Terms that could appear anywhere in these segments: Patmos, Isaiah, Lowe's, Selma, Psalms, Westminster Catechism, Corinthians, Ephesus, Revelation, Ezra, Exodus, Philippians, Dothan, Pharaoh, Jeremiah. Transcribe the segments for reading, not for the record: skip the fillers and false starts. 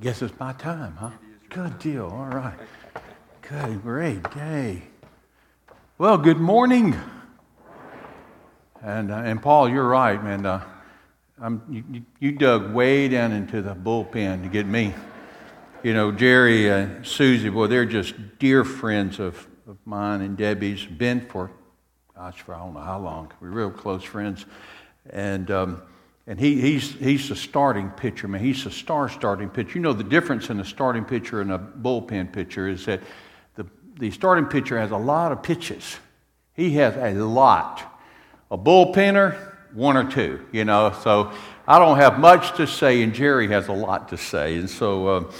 Guess it's my time, huh? Good deal. All right. Good, great day. Well, good morning. And Paul, you're right, man. You dug way down into the bullpen to get me. You know, Jerry and Susie, boy, they're just dear friends of mine and Debbie's. Been for I don't know how long. We're real close friends. And he's the starting pitcher, man. He's the starting pitcher. You know, the difference in a starting pitcher and a bullpen pitcher is that the starting pitcher has a lot of pitches. He has a lot. A bullpenner, one or two, you know. So I don't have much to say, and Jerry has a lot to say. And so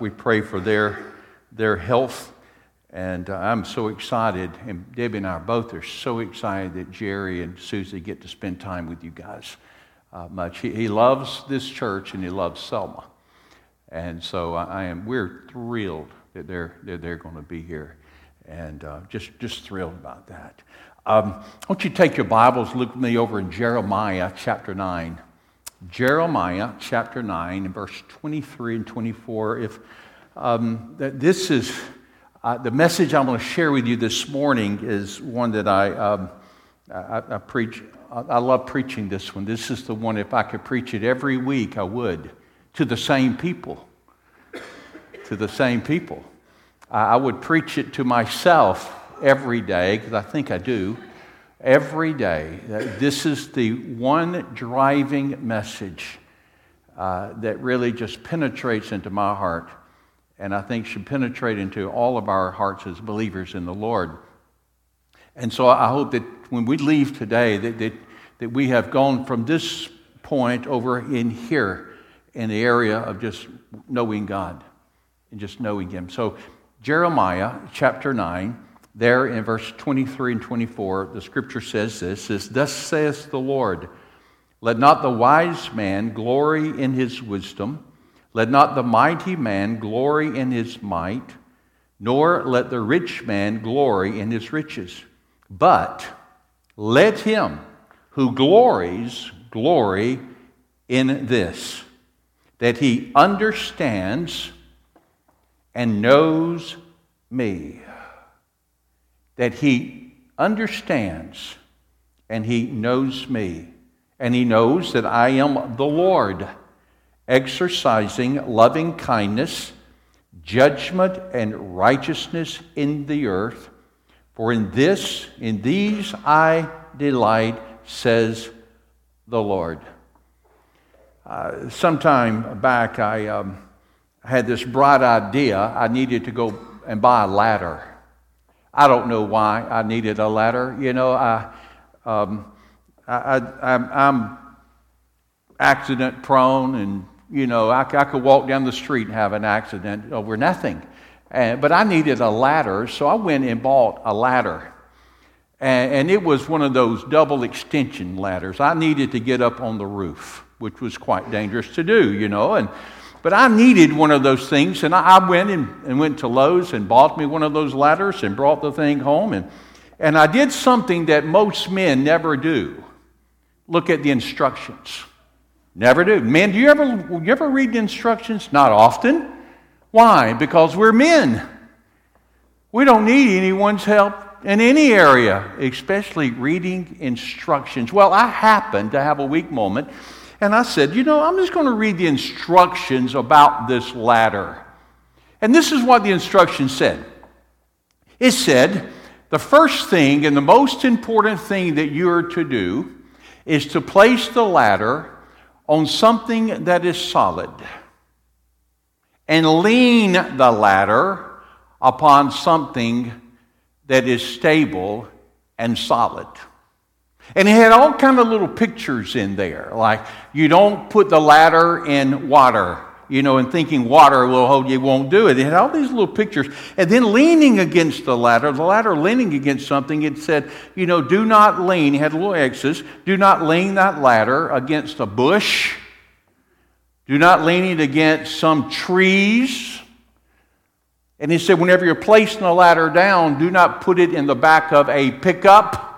we pray for their health. And I'm so excited, and Debbie and I both are so excited that Jerry and Susie get to spend time with you guys much. He loves this church, and he loves Selma. And so we're thrilled that they're going to be here, and just thrilled about that. Why don't you take your Bibles, look with me over in Jeremiah chapter 9. Jeremiah chapter 9, verse 23 and 24. If this is... the message I'm going to share with you this morning is one that I preach. I love preaching this one. This is the one, if I could preach it every week, I would, to the same people. To the same people. I would preach it to myself every day, because I think I do, every day. This is the one driving message that really just penetrates into my heart. And I think should penetrate into all of our hearts as believers in the Lord. And so I hope that when we leave today, that we have gone from this point over in here in the area of just knowing God and just knowing Him. So Jeremiah chapter 9, there in verse 23 and 24, the Scripture says this, is, "Thus saith the Lord, let not the wise man glory in his wisdom, let not the mighty man glory in his might, nor let the rich man glory in his riches. But let him who glories, glory in this, that he understands and knows me." That he understands and he knows me, and he knows that I am the Lord, exercising loving kindness, judgment, and righteousness in the earth. For in these I delight, says the Lord. Sometime back, I had this bright idea. I needed to go and buy a ladder. I don't know why I needed a ladder. You know, I'm accident prone, and you know, I could walk down the street and have an accident over nothing. But I needed a ladder, so I went and bought a ladder. And it was one of those double extension ladders. I needed to get up on the roof, which was quite dangerous to do, you know. But I needed one of those things, and I went and went to Lowe's and bought me one of those ladders and brought the thing home. And I did something that most men never do. Look at the instructions. Never do. Men, do you ever read the instructions? Not often. Why? Because we're men. We don't need anyone's help in any area, especially reading instructions. Well, I happened to have a weak moment, and I said, you know, I'm just going to read the instructions about this ladder. And this is what the instructions said. It said, the first thing and the most important thing that you're to do is to place the ladder on something that is solid, and lean the ladder upon something that is stable and solid. And it had all kind of little pictures in there, like you don't put the ladder in water, you know, and thinking water will hold you, won't do it. It had all these little pictures. And then leaning against the ladder leaning against something, it said, you know, do not lean. It had a little X's. Do not lean that ladder against a bush. Do not lean it against some trees. And he said, whenever you're placing the ladder down, do not put it in the back of a pickup,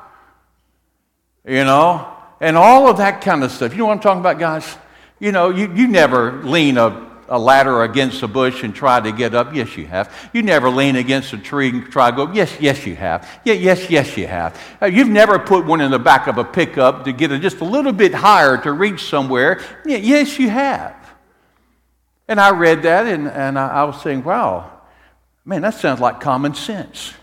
you know, and all of that kind of stuff. You know what I'm talking about, guys? You know, you never lean a ladder against a bush and try to get up. Yes, you have. You never lean against a tree and try to go. Yes, yes, you have. Yeah, yes, yes, you have. You've never put one in the back of a pickup to get it just a little bit higher to reach somewhere. Yeah, yes, you have. And I read that, and I was saying, wow, man, that sounds like common sense.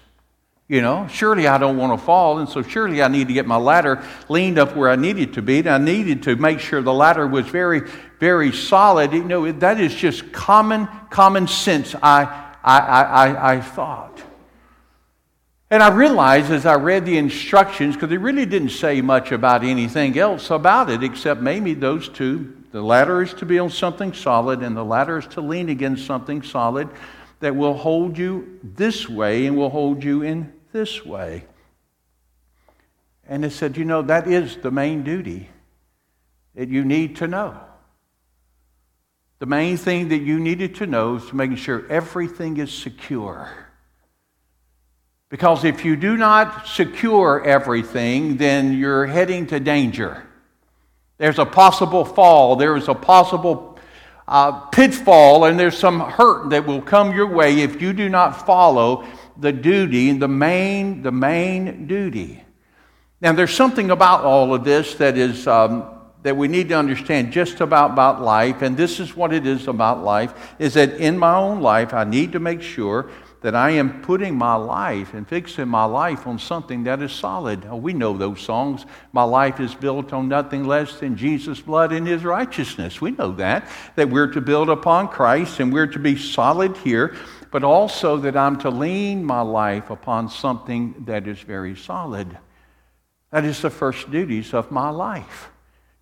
You know, surely I don't want to fall, and so surely I need to get my ladder leaned up where I needed to be, and I needed to make sure the ladder was very, very solid. You know, that is just common sense, I thought. And I realized as I read the instructions, because they really didn't say much about anything else about it, except maybe those two. The ladder is to be on something solid, and the ladder is to lean against something solid that will hold you this way and will hold you in this way. And it said, you know, that is the main duty that you need to know. The main thing that you needed to know is to make sure everything is secure. Because if you do not secure everything, then you're heading to danger. There's a possible fall. There is a possible pitfall, and there's some hurt that will come your way if you do not follow the duty, the main duty. Now, there's something about all of this that is that we need to understand just about life, and this is what it is about life, is that in my own life, I need to make sure that I am putting my life and fixing my life on something that is solid. Oh, we know those songs. My life is built on nothing less than Jesus' blood and his righteousness. We know that we're to build upon Christ and we're to be solid here, but also that I'm to lean my life upon something that is very solid. That is the first duties of my life,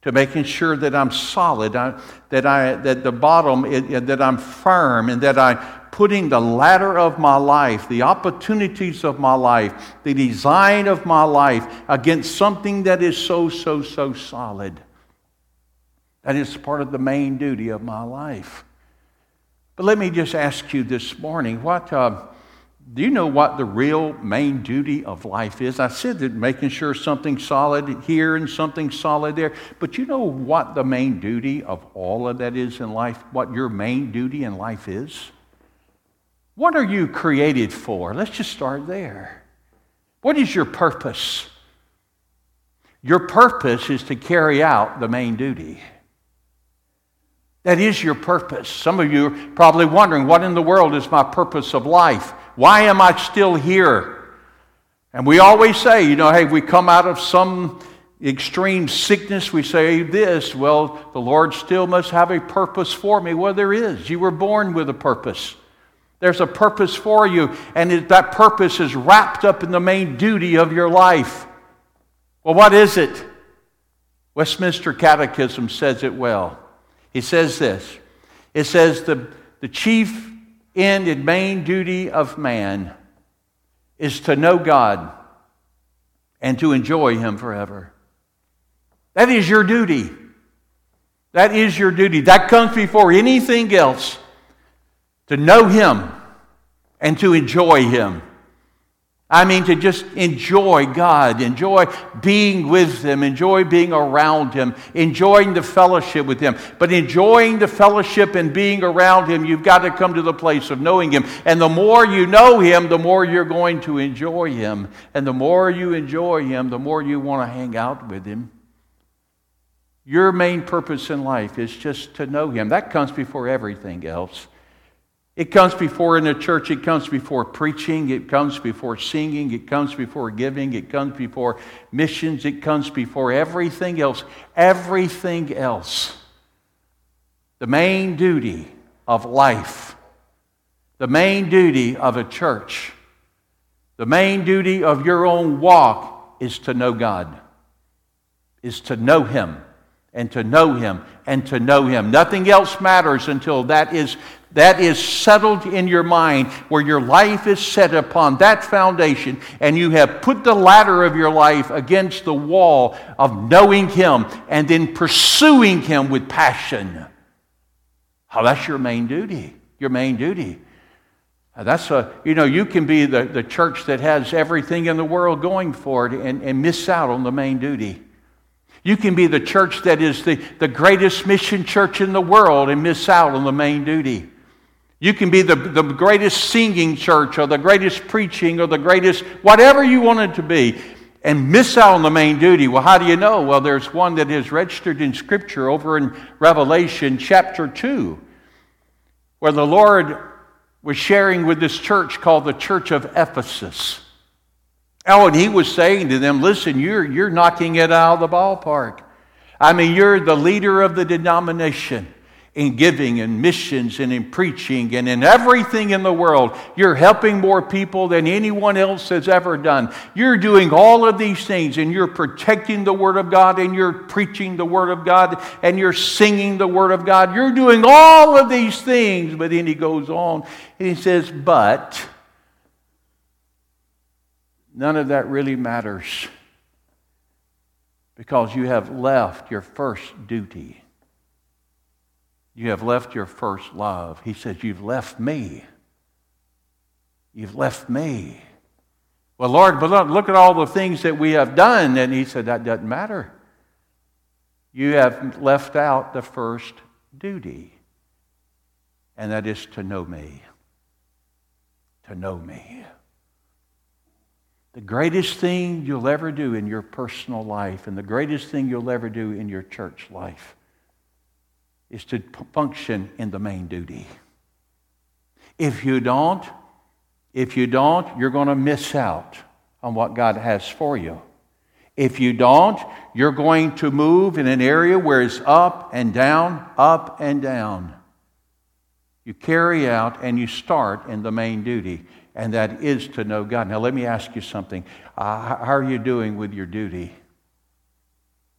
to making sure that I'm solid, that the bottom, that I'm firm, and that I putting the ladder of my life, the opportunities of my life, the design of my life against something that is so solid. That is part of the main duty of my life. But let me just ask you this morning, do you know what the real main duty of life is? I said that making sure something solid here and something solid there, but you know what the main duty of all of that is in life, what your main duty in life is? What are you created for? Let's just start there. What is your purpose? Your purpose is to carry out the main duty. That is your purpose. Some of you are probably wondering, what in the world is my purpose of life? Why am I still here? And we always say, you know, hey, we come out of some extreme sickness, we say this, well, the Lord still must have a purpose for me. Well, there is. You were born with a purpose. There's a purpose for you, and that purpose is wrapped up in the main duty of your life. Well, what is it? Westminster Catechism says it well. He says this. It says the chief end and main duty of man is to know God and to enjoy him forever. That is your duty. That is your duty. That comes before anything else. To know him and to enjoy him. I mean, to just enjoy God, enjoy being with him, enjoy being around him, enjoying the fellowship with him. But enjoying the fellowship and being around him, you've got to come to the place of knowing him. And the more you know him, the more you're going to enjoy him. And the more you enjoy him, the more you want to hang out with him. Your main purpose in life is just to know him. That comes before everything else. It comes before in the church, it comes before preaching, it comes before singing, it comes before giving, it comes before missions, it comes before everything else. Everything else. The main duty of life, the main duty of a church, the main duty of your own walk is to know God, is to know him, and to know him, and to know him. Nothing else matters until that is settled in your mind, where your life is set upon that foundation, and you have put the ladder of your life against the wall of knowing him and then pursuing him with passion. Oh, that's your main duty. Your main duty. That's you can be the church that has everything in the world going for it and miss out on the main duty. You can be the church that is the greatest mission church in the world and miss out on the main duty. You can be the greatest singing church or the greatest preaching or the greatest whatever you want it to be and miss out on the main duty. Well, how do you know? Well, there's one that is registered in Scripture over in Revelation chapter 2 where the Lord was sharing with this church called the Church of Ephesus. Oh, and he was saying to them, listen, you're knocking it out of the ballpark. I mean, you're the leader of the denomination in giving and missions and in preaching and in everything in the world. You're helping more people than anyone else has ever done. You're doing all of these things, and you're protecting the Word of God, and you're preaching the Word of God, and you're singing the Word of God. You're doing all of these things. But then he goes on and he says, but none of that really matters because you have left your first duty. You have left your first love. He says, you've left me. You've left me. Well, Lord, but look at all the things that we have done. And he said, that doesn't matter. You have left out the first duty, and that is to know me. To know me. The greatest thing you'll ever do in your personal life and the greatest thing you'll ever do in your church life is to function in the main duty. If you don't, you're going to miss out on what God has for you. If you don't, you're going to move in an area where it's up and down, up and down. You carry out and you start in the main duty. And that is to know God. Now, let me ask you something. How are you doing with your duty?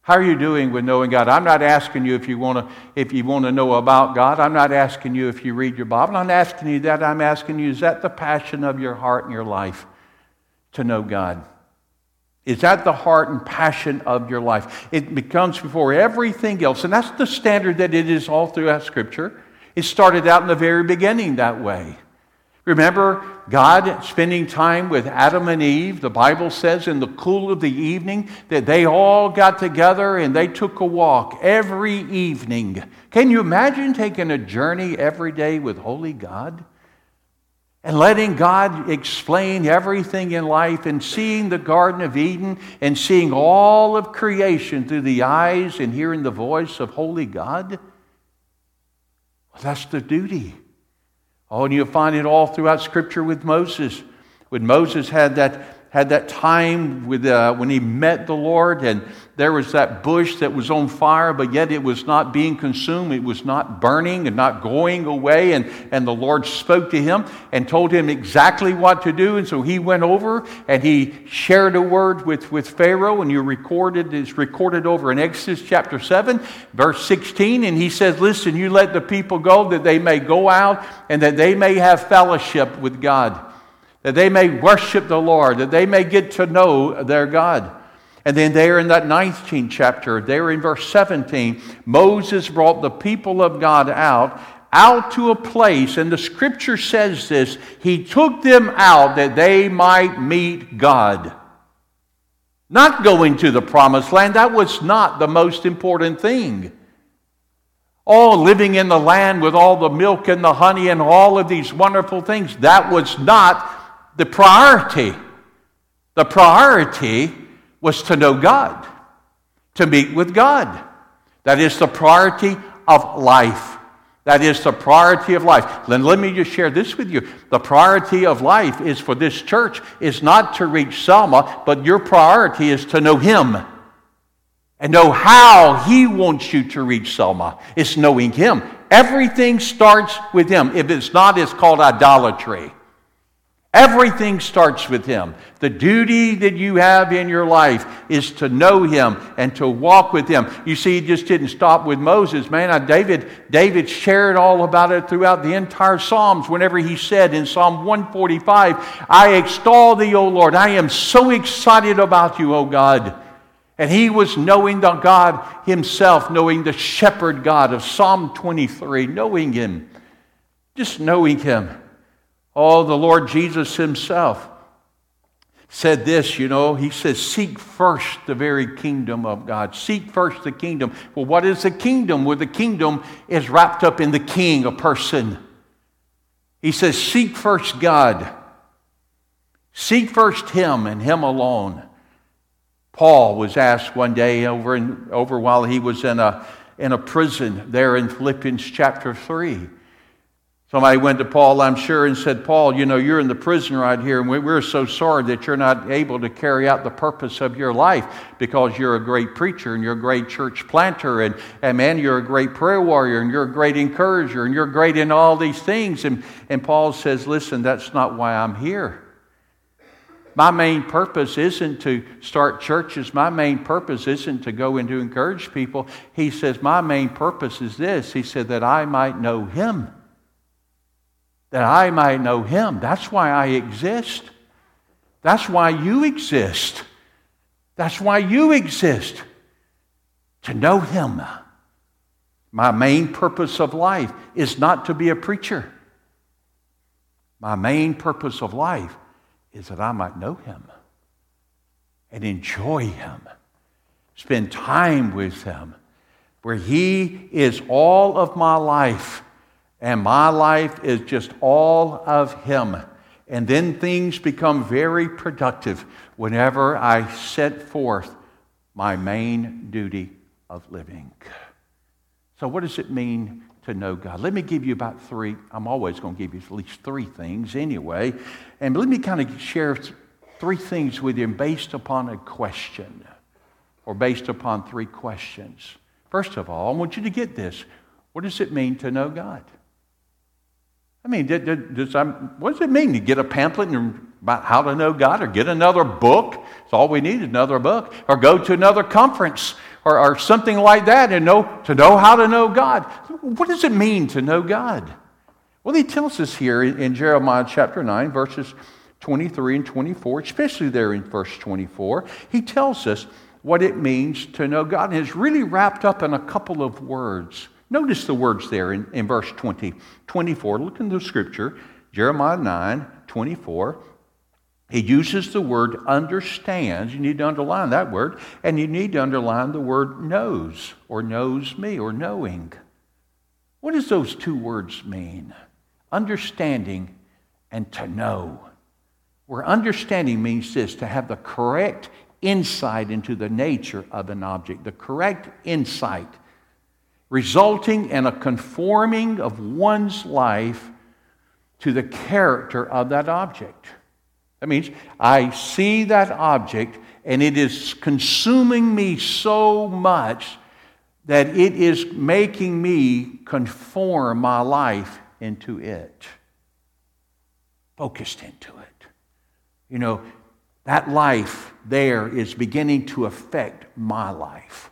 How are you doing with knowing God? I'm not asking you if you want to know about God. I'm not asking you if you read your Bible. I'm not asking you that. I'm asking you, is that the passion of your heart and your life to know God? Is that the heart and passion of your life? It becomes before everything else. And that's the standard that it is all throughout Scripture. It started out in the very beginning that way. Remember God spending time with Adam and Eve. The Bible says in the cool of the evening that they all got together and they took a walk every evening. Can you imagine taking a journey every day with holy God? And letting God explain everything in life and seeing the Garden of Eden and seeing all of creation through the eyes and hearing the voice of holy God? Well, that's the duty. Oh, and you'll find it all throughout Scripture with Moses. When Moses had that time with when he met the Lord, and there was that bush that was on fire, but yet it was not being consumed. It was not burning and not going away. And the Lord spoke to him and told him exactly what to do. And so he went over and he shared a word with Pharaoh. And it's recorded over in Exodus chapter 7, verse 16. And he says, listen, you let the people go that they may go out and that they may have fellowship with God. That they may worship the Lord, that they may get to know their God. And then there in that 19th chapter, there in verse 17, Moses brought the people of God out to a place, and the Scripture says this, he took them out that they might meet God. Not going to the promised land, that was not the most important thing. All living in the land with all the milk and the honey and all of these wonderful things, that was not the priority. The priority was to know God, to meet with God. That is the priority of life. That is the priority of life. Then let me just share this with you. The priority of life is for this church is not to reach Selma, but your priority is to know Him and know how He wants you to reach Selma. It's knowing Him. Everything starts with Him. If it's not, it's called idolatry. Everything starts with Him. The duty that you have in your life is to know Him and to walk with Him. You see, He just didn't stop with Moses, man. David shared all about it throughout the entire Psalms whenever he said in Psalm 145, I extol Thee, O Lord. I am so excited about You, O God. And he was knowing the God Himself, knowing the shepherd God of Psalm 23, knowing Him, just knowing Him. Oh, the Lord Jesus Himself said this, you know, he says, seek first the very kingdom of God. Seek first the kingdom. Well, what is the kingdom? Well, the kingdom is wrapped up in the king, a person. He says, seek first God. Seek first him and him alone. Paul was asked one day over while he was in a prison there in Philippians chapter 3. Somebody went to Paul, I'm sure, and said, Paul, you know, you're in the prison right here, and we're so sorry that you're not able to carry out the purpose of your life because you're a great preacher, and you're a great church planter, and man, you're a great prayer warrior, and you're a great encourager, and you're great in all these things. And Paul says, listen, that's not why I'm here. My main purpose isn't to start churches. My main purpose isn't to go and to encourage people. He says, my main purpose is this. He said, that I might know him. That I might know him. That's why I exist. That's why you exist. That's why you exist. To know him. My main purpose of life is not to be a preacher. My main purpose of life is that I might know him and enjoy him. Spend time with him where he is all of my life. And my life is just all of him. And then things become very productive whenever I set forth my main duty of living. So what does it mean to know God? Let me give you about three. I'm always going to give you at least three things anyway. And let me kind of share three things with you based upon a question or based upon three questions. First of all, I want you to get this. What does it mean to know God? I mean, what does it mean to get a pamphlet about how to know God, or get another book? It's all we need, another book. Or go to another conference or something like that and to know how to know God. What does it mean to know God? Well, he tells us here in Jeremiah chapter 9, verses 23 and 24, especially there in verse 24, he tells us what it means to know God. And it's really wrapped up in a couple of words. Notice the words there in verse 24. Look in the scripture, Jeremiah 9, 24. He uses the word understands. You need to underline that word. And you need to underline the word knows, or knows me, or knowing. What does those two words mean? Understanding and to know. Where understanding means this, to have the correct insight into the nature of an object, the correct insight resulting in a conforming of one's life to the character of that object. That means I see that object and it is consuming me so much that it is making me conform my life into it. Focused into it. You know, that life there is beginning to affect my life.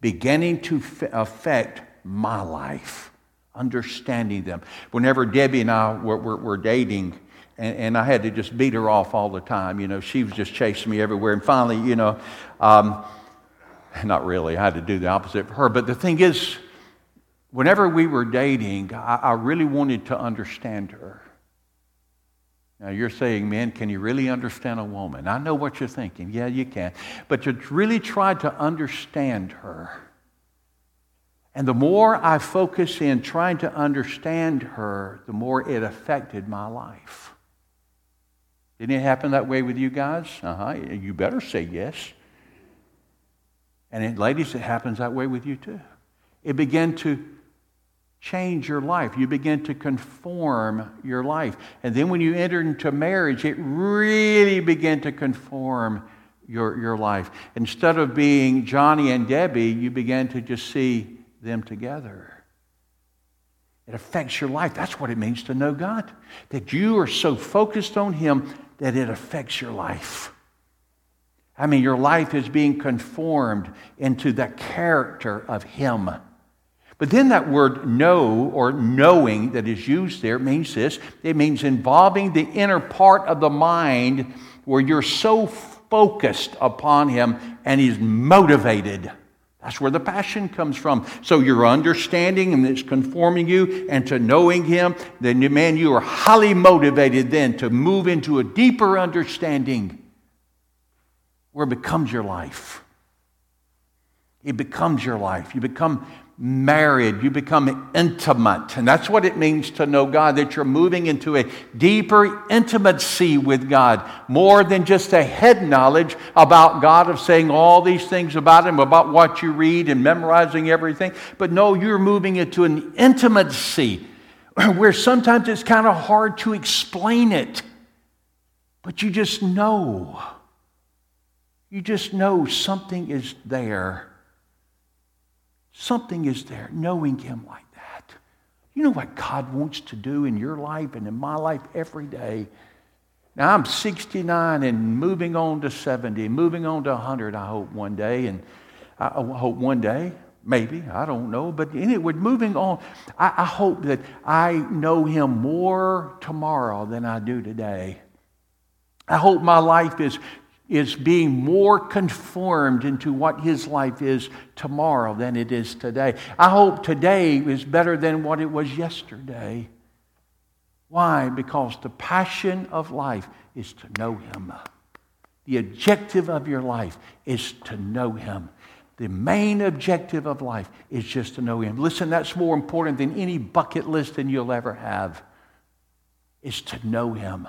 Beginning to affect my life, understanding them. Whenever Debbie and I were dating, and I had to just beat her off all the time, you know, she was just chasing me everywhere. And finally, you know, not really, I had to do the opposite for her. But the thing is, whenever we were dating, I really wanted to understand her. Now, you're saying, men, can you really understand a woman? I know what you're thinking. Yeah, you can. But to really try to understand her. And the more I focus in trying to understand her, the more it affected my life. Didn't it happen that way with you guys? You better say yes. And it, ladies, it happens that way with you too. It began to change your life. You begin to conform your life. And then when you enter into marriage, it really began to conform your life. Instead of being Johnny and Debbie, you began to just see them together. It affects your life. That's what it means to know God. That you are so focused on him that it affects your life. I mean, your life is being conformed into the character of him. But then that word know or knowing that is used there means this. It means involving the inner part of the mind where you're so focused upon him and he's motivated That's where the passion comes from. So you're understanding and it's conforming you and to knowing him. Then, man, you are highly motivated then to move into a deeper understanding where it becomes your life. It becomes your life. You become married. You become intimate. And that's what it means to know God, that you're moving into a deeper intimacy with God, more than just a head knowledge about God, of saying all these things about him, about what you read and memorizing everything. But no, you're moving into an intimacy where sometimes it's kind of hard to explain it, but you just know. You just know something is there. Something is there, knowing him like that. You know what God wants to do in your life and in my life every day? Now, I'm 69 and moving on to 70, moving on to 100, I hope one day. And I hope one day, maybe, I don't know. But anyway, moving on, I hope that I know him more tomorrow than I do today. I hope my life is being more conformed into what his life is tomorrow than it is today. I hope today is better than what it was yesterday. Why? Because the passion of life is to know him. The objective of your life is to know him. The main objective of life is just to know him. Listen, that's more important than any bucket list than you'll ever have. It's to know him.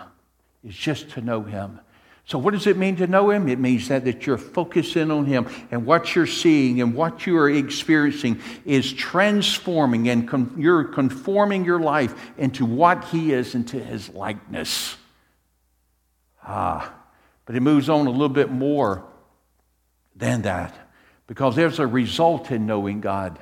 It's just to know him. So what does it mean to know him? It means that you're focusing on him, and what you're seeing and what you are experiencing is transforming, and you're conforming your life into what he is, into his likeness. But it moves on a little bit more than that, because there's a result in knowing God.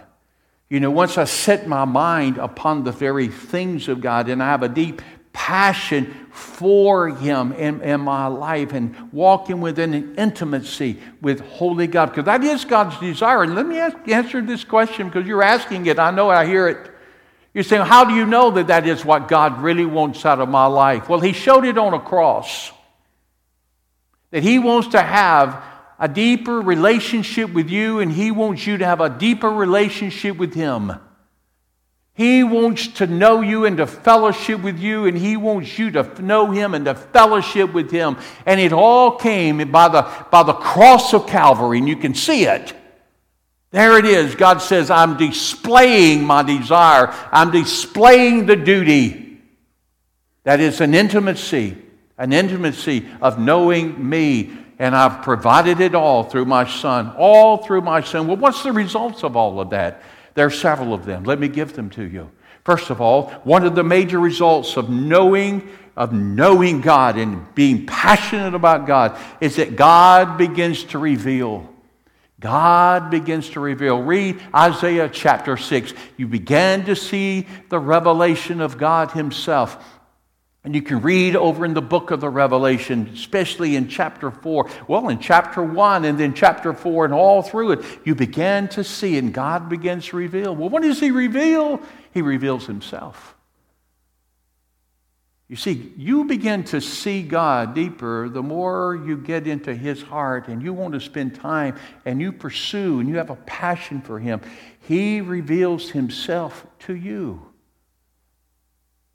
You know, once I set my mind upon the very things of God and I have a deep passion for him in my life and walking within an intimacy with holy God, because that is God's desire. And let me answer this question, because you're asking it. I know, I hear it. You're saying, how do you know that that is what God really wants out of my life? Well, he showed it on a cross, that he wants to have a deeper relationship with you, and he wants you to have a deeper relationship with him. He wants to know you and to fellowship with you, and he wants you to know him and to fellowship with him. And it all came by the cross of Calvary, and you can see it. There it is. God says, I'm displaying my desire. I'm displaying the duty. That is an intimacy of knowing me. And I've provided it all through my son, all through my son. Well, what's the results of all of that? There are several of them. Let me give them to you. First of all, one of the major results of knowing God and being passionate about God is that God begins to reveal. God begins to reveal. Read Isaiah chapter 6. You began to see the revelation of God himself. And you can read over in the book of the Revelation, especially in chapter 4. Well, in chapter 1 and then chapter 4 and all through it, you begin to see, and God begins to reveal. Well, what does he reveal? He reveals himself. You see, you begin to see God deeper the more you get into his heart and you want to spend time and you pursue and you have a passion for him. He reveals himself to you.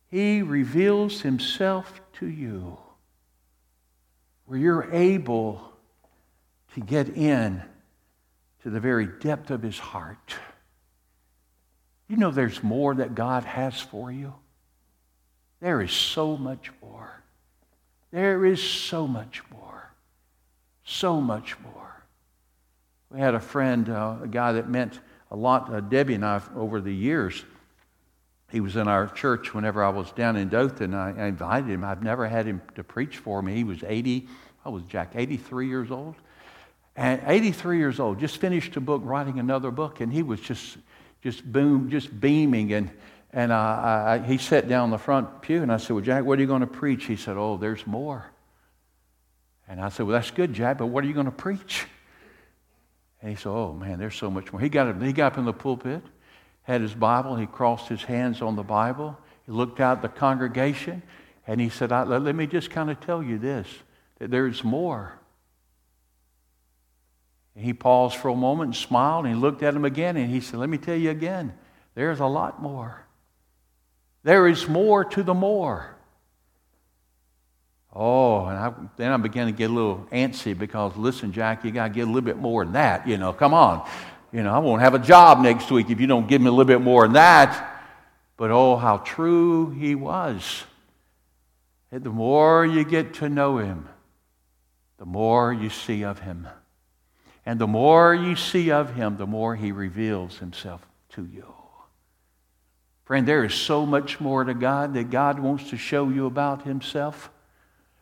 He reveals himself to you, where you're able to get in to the very depth of his heart. You know there's more that God has for you. There is so much more. There is so much more. So much more. We had a friend, a guy that meant a lot, Debbie and I, over the years. He was in our church whenever I was down in Dothan. I invited him. I've never had him to preach for me. He was 83 years old. And 83 years old, just finished a book, writing another book, and he was just beaming. And he sat down in the front pew, and I said, well, Jack, what are you going to preach? He said, oh, there's more. And I said, well, that's good, Jack, but what are you going to preach? And he said, oh, man, there's so much more. He got up in the pulpit, had his Bible, he crossed his hands on the Bible, he looked out at the congregation, and he said, let me just kind of tell you this, that there's more. And he paused for a moment and smiled, and he looked at him again, and he said, let me tell you again, there's a lot more. There is more to the more. Oh, and then I began to get a little antsy because, listen, Jack, you got to get a little bit more than that. You know, come on. You know, I won't have a job next week if you don't give me a little bit more than that. But oh, how true he was. And the more you get to know him, the more you see of him. And the more you see of him, the more he reveals himself to you. Friend, there is so much more to God that God wants to show you about himself.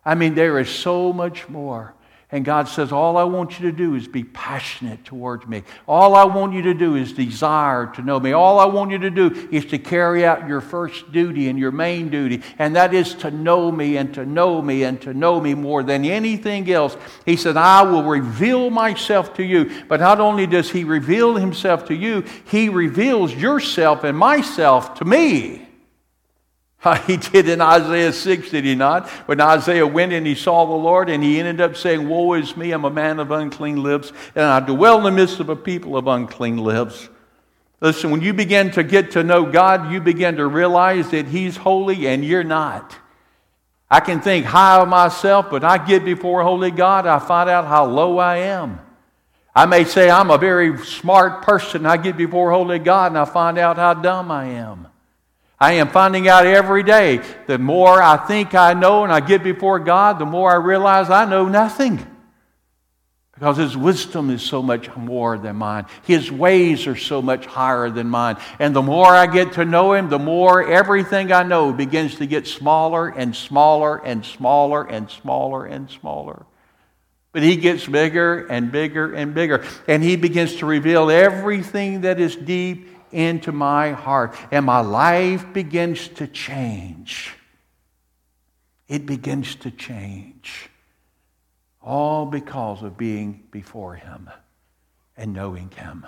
I mean, there is so much more. And God says, all I want you to do is be passionate towards me. All I want you to do is desire to know me. All I want you to do is to carry out your first duty and your main duty, and that is to know me and to know me and to know me more than anything else. He said, I will reveal myself to you. But not only does he reveal himself to you, he reveals yourself and myself to me. He did in Isaiah 6, did he not? When Isaiah went and he saw the Lord, and he ended up saying, woe is me, I'm a man of unclean lips, and I dwell in the midst of a people of unclean lips. Listen, when you begin to get to know God, you begin to realize that he's holy and you're not. I can think high of myself, but I get before holy God, I find out how low I am. I may say I'm a very smart person. I get before holy God and I find out how dumb I am. I am finding out every day, the more I think I know and I get before God, the more I realize I know nothing. Because his wisdom is so much more than mine. His ways are so much higher than mine. And the more I get to know him, the more everything I know begins to get smaller and smaller and smaller and smaller and smaller. But he gets bigger and bigger and bigger. And he begins to reveal everything that is deep into my heart, and my life begins to change. It begins to change, all because of being before him and knowing him.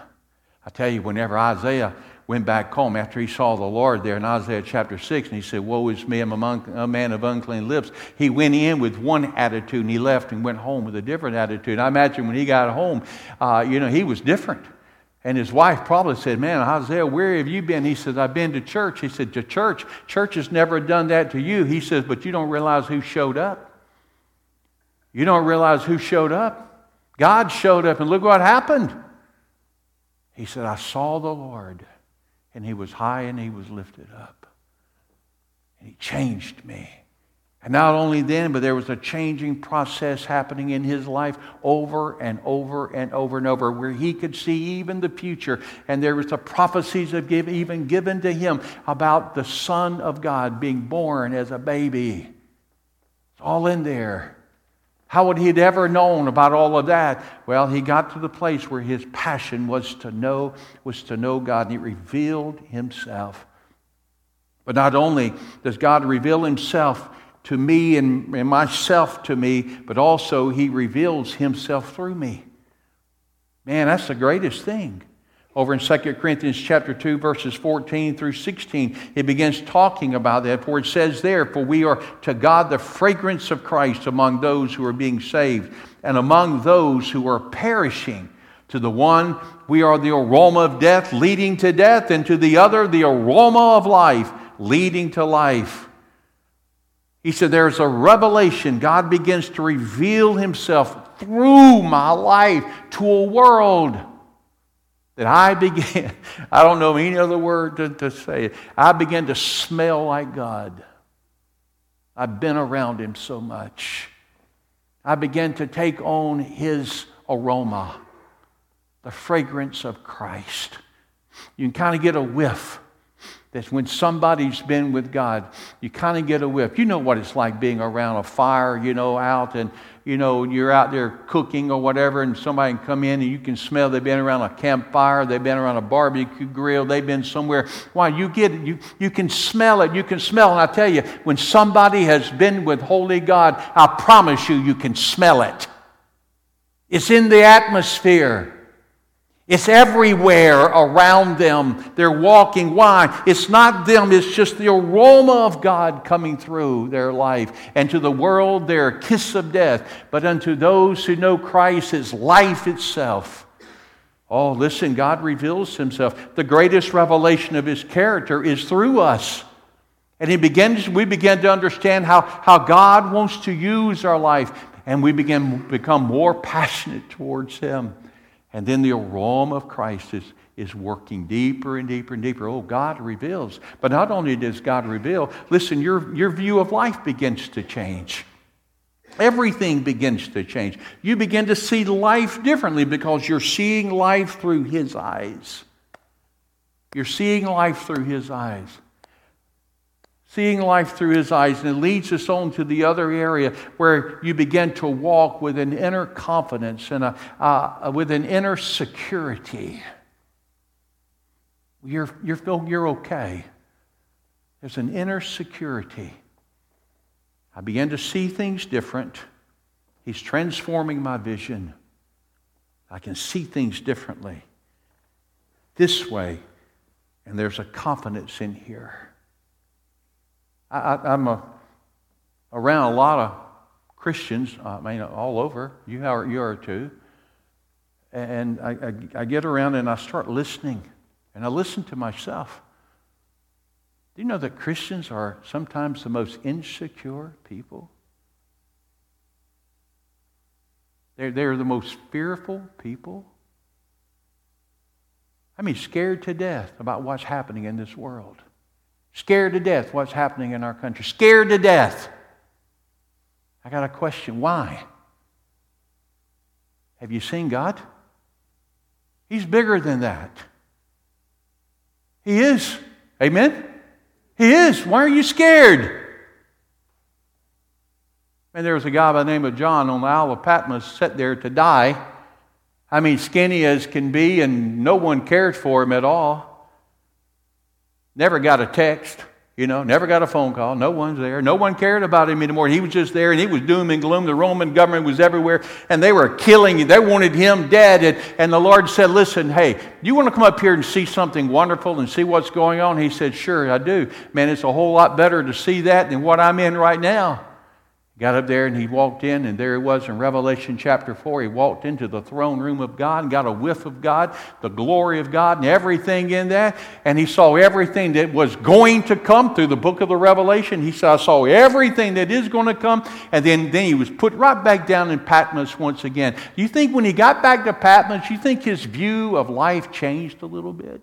I tell you, whenever Isaiah went back home after he saw the Lord there in Isaiah chapter 6, and he said, woe is me, I'm a man of unclean lips. He went in with one attitude, and he left and went home with a different attitude. I imagine when he got home, he was different. And his wife probably said, man, Isaiah, where have you been? He said, I've been to church. He said, to church? Church has never done that to you. He says, but you don't realize who showed up. You don't realize who showed up. God showed up, and look what happened. He said, I saw the Lord, and he was high and he was lifted up. And he changed me. And not only then, but there was a changing process happening in his life over and over and over and over, where he could see even the future. And there was the prophecies even given to him about the Son of God being born as a baby. It's all in there. How would he have ever known about all of that? Well, he got to the place where his passion was to know God, and he revealed himself. But not only does God reveal himself to me and myself to me, but also he reveals himself through me. Man, that's the greatest thing. Over in 2 Corinthians chapter 2, verses 14 through 16, it begins talking about that, for it says there, for we are to God the fragrance of Christ among those who are being saved, and among those who are perishing. To the one, we are the aroma of death leading to death, and to the other, the aroma of life leading to life. He said, there's a revelation. God begins to reveal himself through my life to a world that I don't know any other word to say it. I began to smell like God. I've been around him so much. I began to take on his aroma, the fragrance of Christ. You can kind of get a whiff. That's when somebody's been with God, you kind of get a whiff. You know what it's like being around a fire, out and, you're out there cooking or whatever, and somebody can come in and you can smell they've been around a campfire, they've been around a barbecue grill, they've been somewhere. Why, you get it. You can smell it. You can smell. And I tell you, when somebody has been with holy God, I promise you, you can smell it. It's in the atmosphere. It's everywhere around them. They're walking. Why? It's not them. It's just the aroma of God coming through their life. And to the world, they're a kiss of death. But unto those who know Christ, it's life itself. Oh, listen, God reveals himself. The greatest revelation of his character is through us. And we begin to understand how God wants to use our life. And we become more passionate towards him. And then the aroma of Christ is working deeper and deeper and deeper. Oh, God reveals. But not only does God reveal, listen, your view of life begins to change. Everything begins to change. You begin to see life differently because you're seeing life through his eyes. You're seeing life through his eyes. Seeing life through his eyes, and it leads us on to the other area where you begin to walk with an inner confidence and with an inner security. You're okay. There's an inner security. I began to see things different. He's transforming my vision. I can see things differently. This way, and there's a confidence in here. I'm around a lot of Christians, I mean, all over. You are too. And I get around and I start listening. And I listen to myself. Do you know that Christians are sometimes the most insecure people? They're the most fearful people. I mean, scared to death about what's happening in this world. Scared to death what's happening in our country. Scared to death. I got a question. Why? Have you seen God? He's bigger than that. He is. Amen? He is. Why are you scared? And there was a guy by the name of John on the Isle of Patmos sat there to die. I mean, skinny as can be, and no one cared for him at all. Never got a text, never got a phone call. No one's there. No one cared about him anymore. He was just there, and he was doom and gloom. The Roman government was everywhere, and they were killing him. They wanted him dead. And the Lord said, listen, hey, you want to come up here and see something wonderful and see what's going on? He said, sure, I do. Man, it's a whole lot better to see that than what I'm in right now. Got up there, and he walked in, and there he was in Revelation chapter 4. He walked into the throne room of God and got a whiff of God, the glory of God, and everything in that. And he saw everything that was going to come through the book of the Revelation. He said, I saw everything that is going to come. And then he was put right back down in Patmos once again. You think when he got back to Patmos, you think his view of life changed a little bit?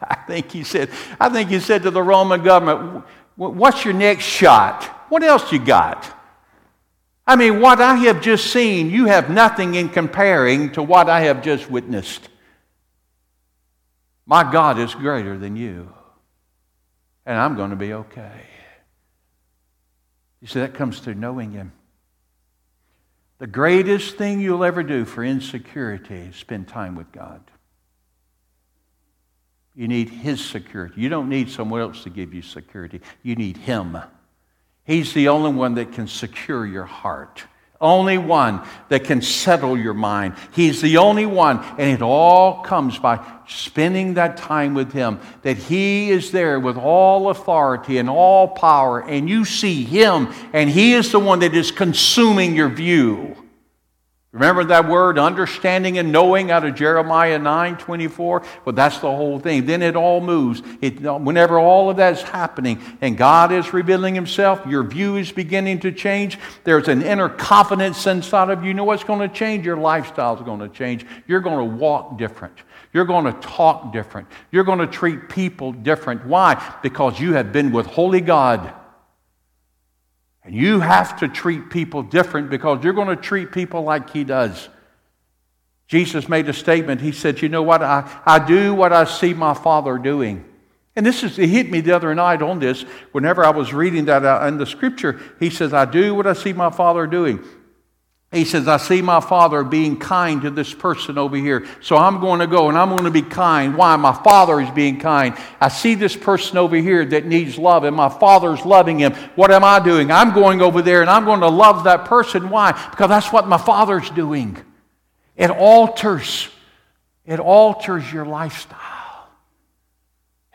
I think he said to the Roman government, what's your next shot? What else you got? I mean, what I have just seen, you have nothing in comparing to what I have just witnessed. My God is greater than you, and I'm going to be okay. You see, that comes through knowing him. The greatest thing you'll ever do for insecurity is spend time with God. You need his security. You don't need someone else to give you security. You need him. He's the only one that can secure your heart. Only one that can settle your mind. He's the only one. And it all comes by spending that time with him. That he is there with all authority and all power. And you see him. And he is the one that is consuming your view. Remember that word, understanding and knowing, out of Jeremiah 9:24? Well, that's the whole thing. Then it all moves. Whenever all of that is happening and God is revealing himself, your view is beginning to change. There's an inner confidence inside of you. You know what's going to change? Your lifestyle is going to change. You're going to walk different. You're going to talk different. You're going to treat people different. Why? Because you have been with holy God. And you have to treat people different because you're going to treat people like he does. Jesus made a statement. He said, you know what? I do what I see my Father doing. And it hit me the other night on this. Whenever I was reading that in the scripture, he says, I do what I see my Father doing. He says, I see my Father being kind to this person over here. So I'm going to go and I'm going to be kind. Why? My Father is being kind. I see this person over here that needs love and my Father's loving him. What am I doing? I'm going over there and I'm going to love that person. Why? Because that's what my Father's doing. It alters It alters your lifestyle.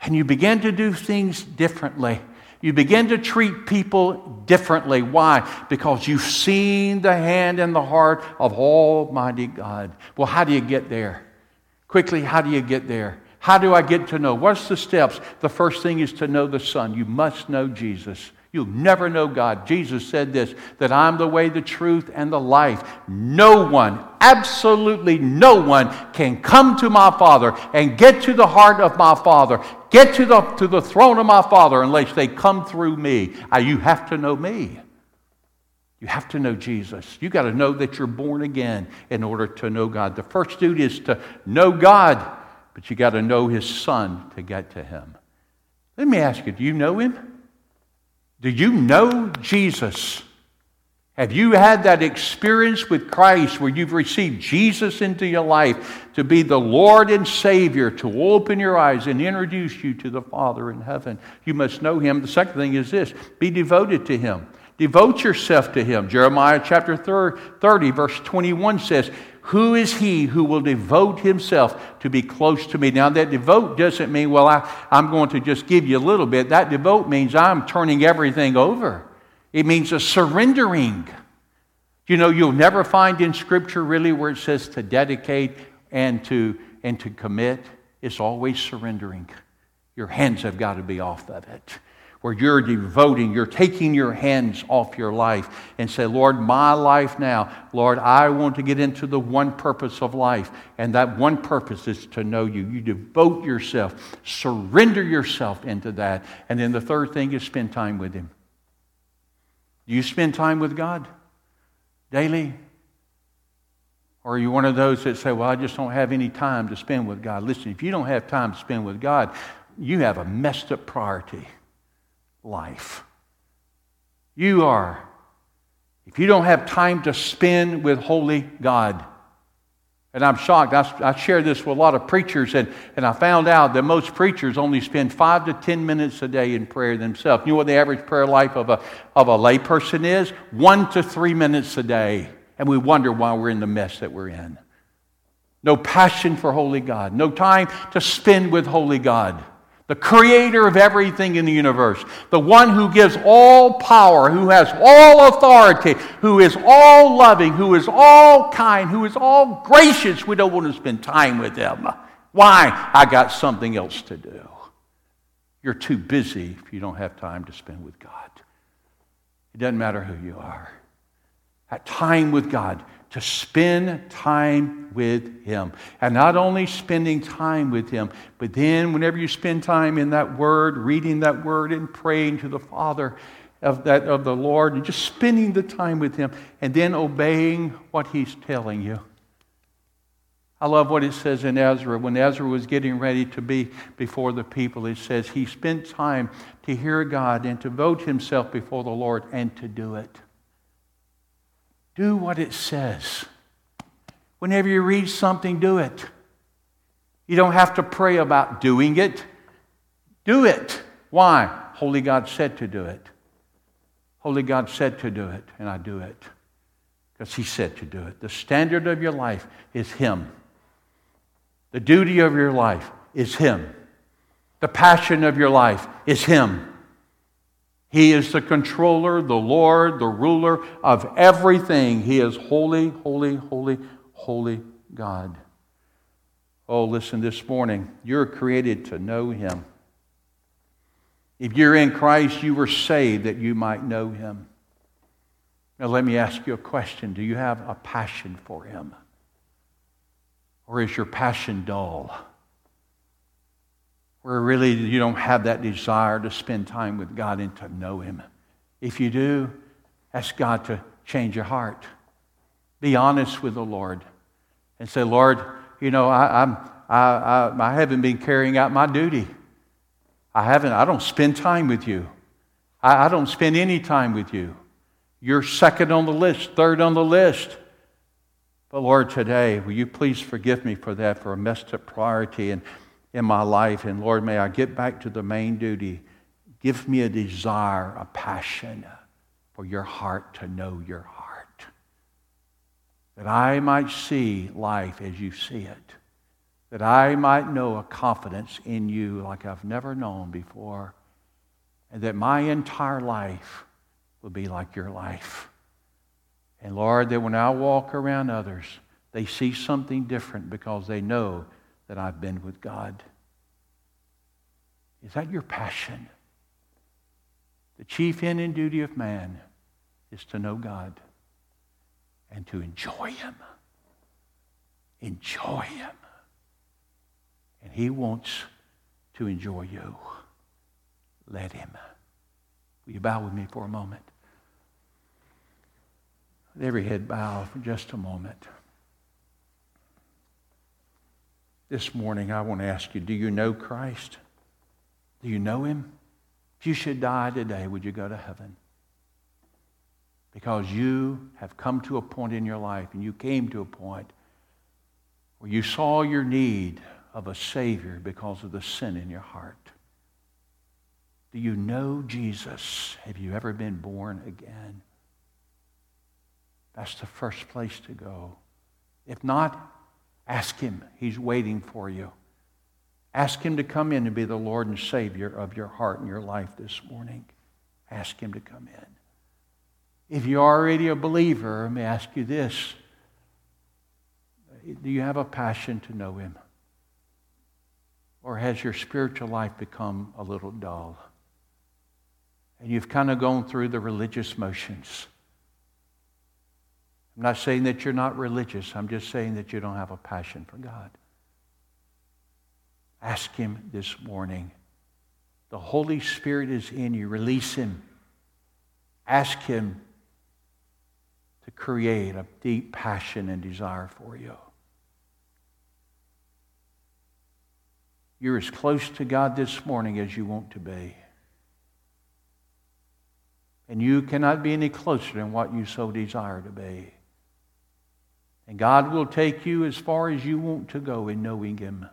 And you begin to do things differently. You begin to treat people differently. Why? Because you've seen the hand and the heart of Almighty God. Well, how do you get there? Quickly, how do you get there? How do I get to know? What's the steps? The first thing is to know the Son. You must know Jesus. You'll never know God. Jesus said this, that I'm the way, the truth, and the life. No one, absolutely no one, can come to my Father and get to the heart of my Father, get to the throne of my Father unless they come through me. You have to know me. You have to know Jesus. You got to know that you're born again in order to know God. The first duty is to know God, but you got to know His Son to get to Him. Let me ask you, do you know Him? Do you know Jesus? Have you had that experience with Christ where you've received Jesus into your life to be the Lord and Savior, to open your eyes and introduce you to the Father in heaven? You must know Him. The second thing is this, be devoted to Him. Devote yourself to Him. Jeremiah chapter 30, verse 21 says, who is he who will devote himself to be close to me? Now, that devote doesn't mean, well, I'm going to just give you a little bit. That devote means I'm turning everything over. It means a surrendering. You know, you'll never find in Scripture really where it says to dedicate and to commit. It's always surrendering. Your hands have got to be off of it. Where you're devoting, you're taking your hands off your life and say, Lord, my life now. Lord, I want to get into the one purpose of life, and that one purpose is to know you. You devote yourself, surrender yourself into that. And then the third thing is spend time with Him. Do you spend time with God daily? Or are you one of those that say, well, I just don't have any time to spend with God? Listen, if you don't have time to spend with God, you have a messed up priority. Life. You are. If you don't have time to spend with holy God, and I'm shocked, I share this with a lot of preachers, and I found out that most preachers only spend 5 to 10 minutes a day in prayer themselves. You know what the average prayer life of a lay person is? 1 to 3 minutes a day, and we wonder why we're in the mess that we're in. No passion for holy God, no time to spend with holy God. The creator of everything in the universe, the one who gives all power, who has all authority, who is all loving, who is all kind, who is all gracious. We don't want to spend time with Him. Why? I got something else to do. You're too busy if you don't have time to spend with God. It doesn't matter who you are. That time with God, to spend time with Him. And not only spending time with Him, but then whenever you spend time in that Word, reading that Word and praying to the Father of the Lord, and just spending the time with Him, and then obeying what He's telling you. I love what it says in Ezra. When Ezra was getting ready to be before the people, it says he spent time to hear God and to devote himself before the Lord and to do it. Do what it says. Whenever you read something, do it. You don't have to pray about doing it. Do it. Why? Holy God said to do it. Holy God said to do it, and I do it. Because He said to do it. The standard of your life is Him. The duty of your life is Him. The passion of your life is Him. He is the controller, the Lord, the ruler of everything. He is holy, holy, holy, holy God. Oh, listen, this morning, you're created to know Him. If you're in Christ, you were saved that you might know Him. Now, let me ask you a question. Do you have a passion for Him? Or is your passion dull? Where really you don't have that desire to spend time with God and to know Him. If you do, ask God to change your heart. Be honest with the Lord and say, Lord, you know, I haven't been carrying out my duty. I don't spend time with you. I don't spend any time with you. You're second on the list, third on the list. But Lord, today, will you please forgive me for that, for a messed up priority and in my life, and Lord, may I get back to the main duty. Give me a desire, a passion for your heart, to know your heart, that I might see life as you see it, that I might know a confidence in you like I've never known before, and that my entire life will be like your life. And Lord, that when I walk around others, they see something different because they know that I've been with God. Is that your passion? The chief end and duty of man is to know God and to enjoy Him. Enjoy Him. And He wants to enjoy you. Let Him. Will you bow with me for a moment? With every head bowed for just a moment. This morning I want to ask you, do you know Christ? Do you know Him? If you should die today, would you go to heaven? Because you have come to a point in your life, and you came to a point where you saw your need of a Savior because of the sin in your heart. Do you know Jesus? Have you ever been born again? That's the first place to go. If not, ask Him. He's waiting for you. Ask Him to come in and be the Lord and Savior of your heart and your life this morning. Ask Him to come in. If you're already a believer, let me ask you this. Do you have a passion to know Him? Or has your spiritual life become a little dull? And you've kind of gone through the religious motions. I'm not saying that you're not religious. I'm just saying that you don't have a passion for God. Ask Him this morning. The Holy Spirit is in you. Release Him. Ask Him to create a deep passion and desire for you. You're as close to God this morning as you want to be. And you cannot be any closer than what you so desire to be. And God will take you as far as you want to go in knowing Him,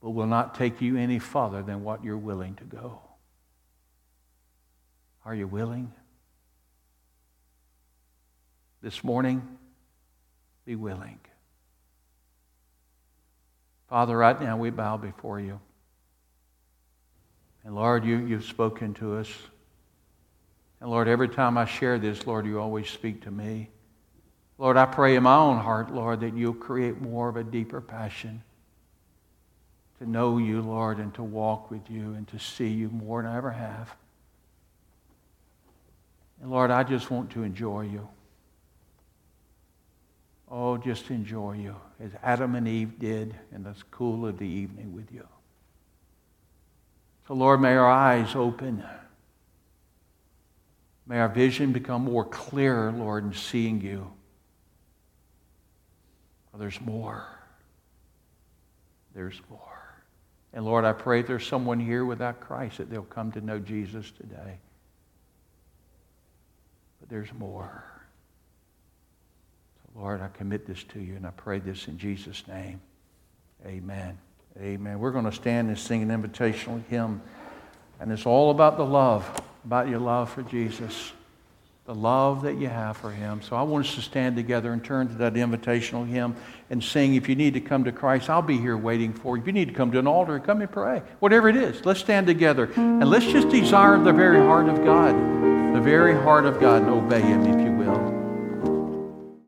but will not take you any farther than what you're willing to go. Are you willing? This morning, be willing. Father, right now we bow before You. And Lord, You've spoken to us. And Lord, every time I share this, Lord, You always speak to me. Lord, I pray in my own heart, Lord, that You'll create more of a deeper passion to know You, Lord, and to walk with You and to see You more than I ever have. And Lord, I just want to enjoy You. Oh, just enjoy You as Adam and Eve did in the cool of the evening with You. So, Lord, may our eyes open. May our vision become more clear, Lord, in seeing You. Oh, there's more. There's more. And Lord, I pray if there's someone here without Christ that they'll come to know Jesus today. But there's more. So Lord, I commit this to You and I pray this in Jesus' name. Amen. Amen. We're going to stand and sing an invitational hymn. And it's all about the love, about your love for Jesus, the love that you have for Him. So I want us to stand together and turn to that invitational hymn and sing. If you need to come to Christ, I'll be here waiting for you. If you need to come to an altar, come and pray. Whatever it is, let's stand together and let's just desire the very heart of God, the very heart of God, and obey Him if you